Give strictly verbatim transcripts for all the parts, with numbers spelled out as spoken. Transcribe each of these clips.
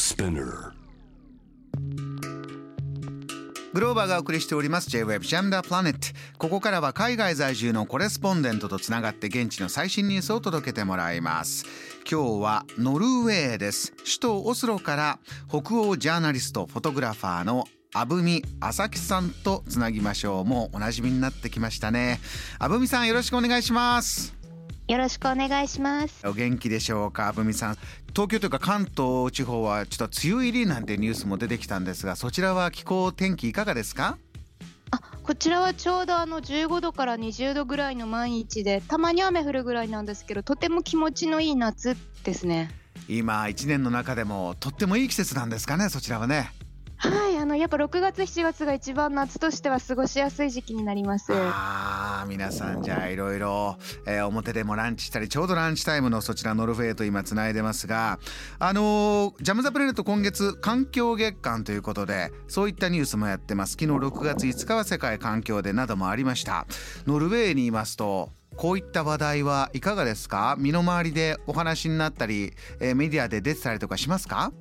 Spinner グローバーがお送りしております J-Web ジャム The Planet。 ここからは海外在住のコレスポンデントとつながって現地の最新ニュースを届けてもらいます。今日はノルウェーです。首都オスロから北欧ジャーナリストフォトグラファーのあぶみあさきさんとつなぎましょう。もうおなじみになってきましたね。あぶみさん、よろしくお願いします。よろしくお願いします。お元気でしょうか、あぶみさん。東京というか関東地方はちょっと梅雨入りなんてニュースも出てきたんですが、そちらは気候天気いかがですか？あ、こちらはちょうどあのじゅうごどからにじゅうどぐらいの毎日で、たまに雨降るぐらいなんですけど、とても気持ちのいい夏ですね。今いちねんの中でもとってもいい季節なんですかね、そちらはね。はい、あのやっぱろくがつしちがつが一番夏としては過ごしやすい時期になります。あ、皆さんじゃあいろいろ表でもランチしたり、ちょうどランチタイムのそちらノルウェーと今つないでますが、あのー、ジャム・ザ・プレネット今月環境月間ということで、そういったニュースもやってます。昨日ろくがついつかは世界環境デーなどもありました。ノルウェーにいますとこういった話題はいかがですか？身の回りでお話になったり、えー、メディアで出てたりとかしますか？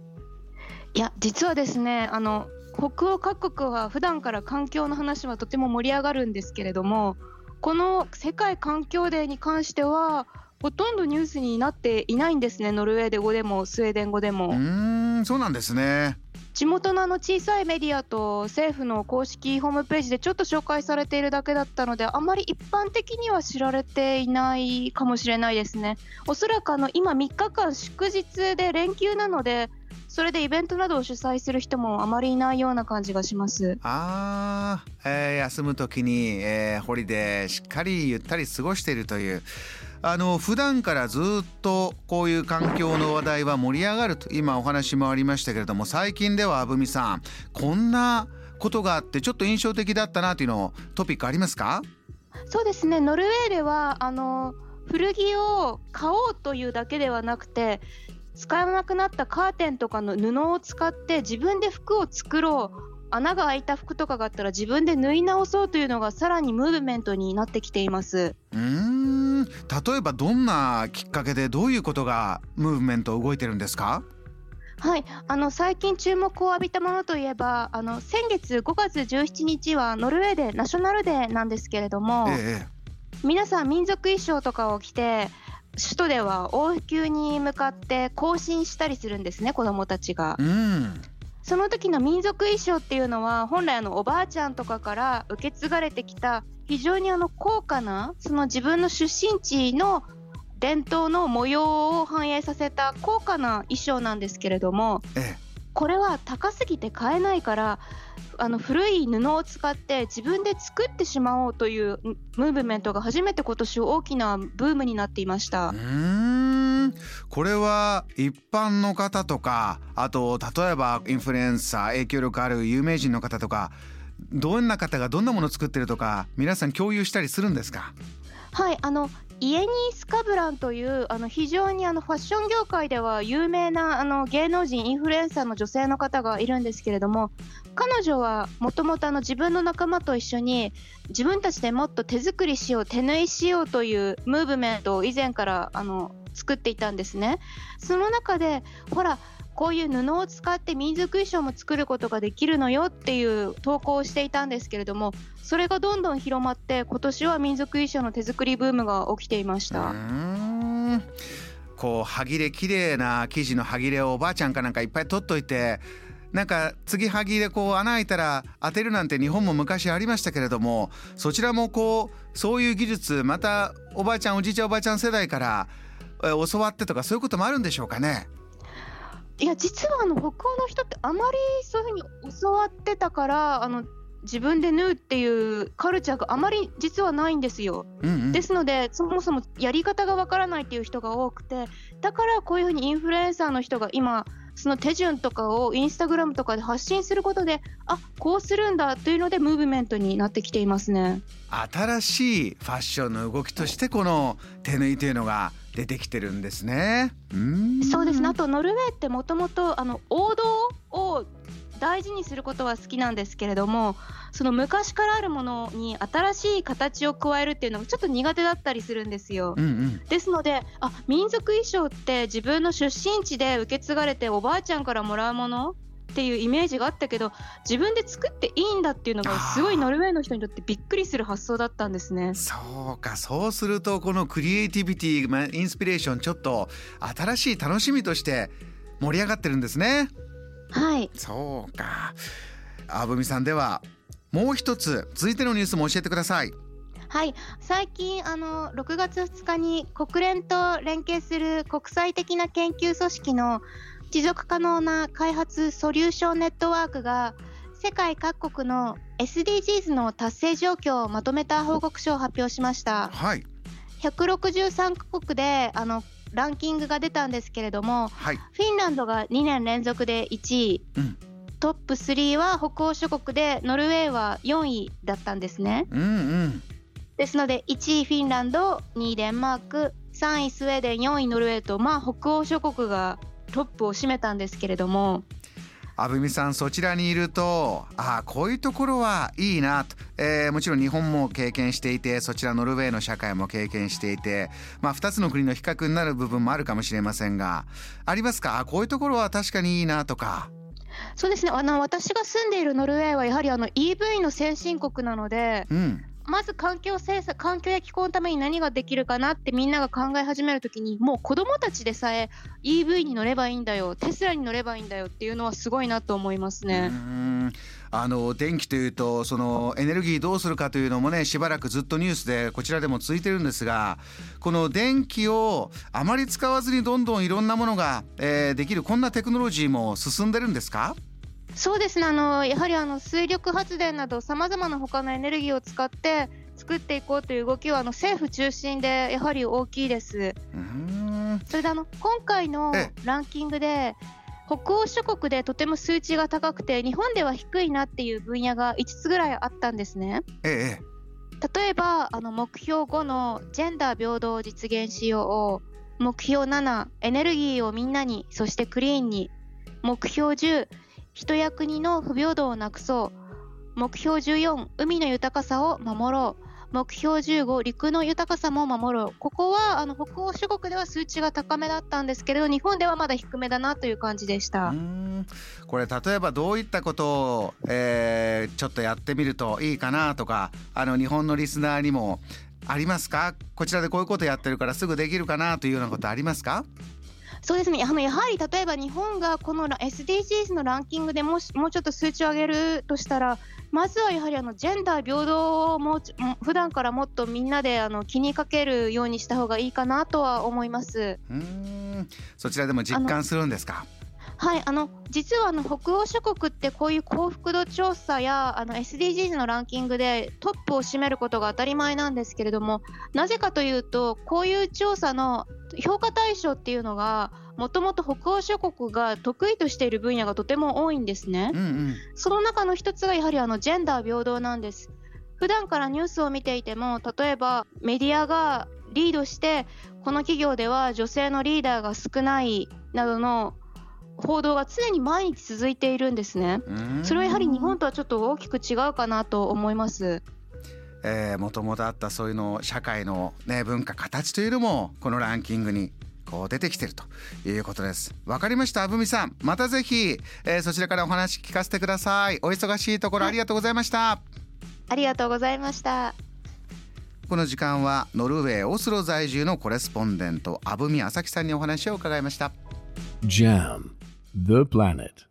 いや、実はですね、あの北欧各国は普段から環境の話はとても盛り上がるんですけれども、この世界環境デーに関してはほとんどニュースになっていないんですね。ノルウェーデ語でもスウェーデン語でも。うーん、そうなんですね。地元のあの小さいメディアと政府の公式ホームページでちょっと紹介されているだけだったので、あまり一般的には知られていないかもしれないですね。おそらくあの今みっかかん祝日で連休なので、それでイベントなどを主催する人もあまりいないような感じがします。あ、えー、休む時に、えー、ホリデーしっかりゆったり過ごしているという、あの普段からずっとこういう環境の話題は盛り上がると今お話もありましたけれども、最近ではあぶみさん、こんなことがあってちょっと印象的だったなというのトピックありますか？そうですね、ノルウェーではあの古着を買おうというだけではなくて、使わなくなったカーテンとかの布を使って自分で服を作ろう、穴が開いた服とかがあったら自分で縫い直そうというのがさらにムーブメントになってきています。うーん、例えばどんなきっかけでどういうことがムーブメント動いてるんですか？はい、あの最近注目を浴びたものといえば、あの先月ごがつじゅうしちにちはノルウェーでナショナルデーなんですけれども、ええ、皆さん民族衣装とかを着て首都では王宮に向かって行進したりするんですね、子どもたちが、うん、その時の民族衣装っていうのは本来あのおばあちゃんとかから受け継がれてきた非常にあの高価な、その自分の出身地の伝統の模様を反映させた高価な衣装なんですけれども、ええ、これは高すぎて買えないから、あの古い布を使って自分で作ってしまおうというムーブメントが初めて今年大きなブームになっていました。うーん、これは一般の方とか、あと例えばインフルエンサー、影響力ある有名人の方とか、どんな方がどんなものを作ってるとか皆さん共有したりするんですか？はい、あのイエニー・スカブランというあの非常にあのファッション業界では有名なあの芸能人、インフルエンサーの女性の方がいるんですけれども、彼女はもともと自分の仲間と一緒に自分たちでもっと手作りしよう、手縫いしようというムーブメントを以前からあの作っていたんですね。その中でほら、こういう布を使って民族衣装も作ることができるのよっていう投稿をしていたんですけれども、それがどんどん広まって今年は民族衣装の手作りブームが起きていました。うーん、こうはぎれ、綺麗な生地のはぎれをおばあちゃんかなんかいっぱい取っといて、なんか継ぎはぎでこう穴開いたら当てるなんて日本も昔ありましたけれども、そちらもこうそういう技術、またおばあちゃん、おじいちゃん、おばあちゃん世代から教わってとか、そういうこともあるんでしょうかね？いや、実はあの北欧の人ってあまりそういうふうに教わってたから、あの自分で縫うっていうカルチャーがあまり実はないんですよ、うんうん、ですのでそもそもやり方がわからないっていう人が多くて、だからこういうふうにインフルエンサーの人が今その手順とかをインスタグラムとかで発信することで、あ、こうするんだというのでムーブメントになってきていますね。新しいファッションの動きとしてこの手縫いというのが出てきてるんですね。うーん、そうですね。あとノルウェーってもともとあの王道を大事にすることは好きなんですけれども、その昔からあるものに新しい形を加えるっていうのがちょっと苦手だったりするんですよ、うんうん、ですのであ民族衣装って自分の出身地で受け継がれておばあちゃんからもらうものっていうイメージがあったけど、自分で作っていいんだっていうのがすごいノルウェーの人にとってびっくりする発想だったんですね。そうか、そうするとこのクリエイティビティ、インスピレーション、ちょっと新しい楽しみとして盛り上がってるんですね。はい、そうか。あぶみさん、ではもう一つ続いてのニュースも教えてください。はい、最近あのろくがつふつかに国連と連携する国際的な研究組織の持続可能な開発ソリューションネットワークが世界各国の エスディージーズ の達成状況をまとめた報告書を発表しました、はい、ひゃくろくじゅうさんかこくであのランキングが出たんですけれども、はい、フィンランドがにねんれんぞくでいちい、うん、トップスリーは北欧諸国でノルウェーはよんいだったんですね、うんうん、ですのでいちいフィンランド、にいデンマーク、さんいスウェーデン、よんいノルウェーと、まあ、北欧諸国がトップを占めたんですけれども、あぶみさん、そちらにいるとああこういうところはいいなと、えー、もちろん日本も経験していて、そちらノルウェーの社会も経験していて、まあ、ふたつの国の比較になる部分もあるかもしれませんが、ありますか、こういうところは確かにいいなとか。そうですね、あの私が住んでいるノルウェーはやはりあの イーブイ の先進国なので、うん、まず環境政策、環境や気候のために何ができるかなってみんなが考え始めるときに、もう子どもたちでさえ イーブイ に乗ればいいんだよ、テスラに乗ればいいんだよっていうのはすごいなと思いますね。うーん、あの電気というとそのエネルギーどうするかというのもね、しばらくずっとニュースでこちらでも続いてるんですが、この電気をあまり使わずにどんどんいろんなものが、えー、できる、こんなテクノロジーも進んでるんですか。そうですね、あのやはりあの水力発電などさまざまな他のエネルギーを使って作っていこうという動きはあの政府中心でやはり大きいです。うーん、それであの今回のランキングで北欧諸国でとても数値が高くて日本では低いなっていう分野がいつつぐらいあったんですね、ええ、例えばあの目標ごのジェンダー平等を実現しよう、目標ななエネルギーをみんなにそしてクリーンに、目標じゅう人や国の不平等をなくそう、目標じゅうよん海の豊かさを守ろう、目標じゅうご陸の豊かさも守ろう。ここはあの北欧諸国では数値が高めだったんですけれど、日本ではまだ低めだなという感じでした。うーん、これ例えばどういったことを、えー、ちょっとやってみるといいかなとか、あの日本のリスナーにもありますか、こちらでこういうことやってるからすぐできるかなというようなことありますか。そうですね、あのやはり例えば日本がこの エスディージーズ のランキングでもしもうちょっと数値を上げるとしたら、まずはやはりあのジェンダー平等をもう普段からもっとみんなであの気にかけるようにした方がいいかなとは思います。うーん、そちらでも実感するんですか。はい、あの実はあの北欧諸国ってこういう幸福度調査やあの エスディージーズ のランキングでトップを占めることが当たり前なんですけれども、なぜかというとこういう調査の評価対象っていうのがもともと北欧諸国が得意としている分野がとても多いんですね、うんうん、その中の一つがやはりあのジェンダー平等なんです。普段からニュースを見ていても、例えばメディアがリードしてこの企業では女性のリーダーが少ないなどの報道が常に毎日続いているんですね。それはやはり日本とはちょっと大きく違うかなと思います。もともとあったそういうの社会の、ね、文化形というのもこのランキングにこう出てきているということです。わかりました、あぶみさん、またぜひ、えー、そちらからお話聞かせてください。お忙しいところありがとうございました。ありがとうございました。この時間はノルウェーオスロ在住のコレスポンデントあぶみあさきさんにお話を伺いました。ジャム The Planet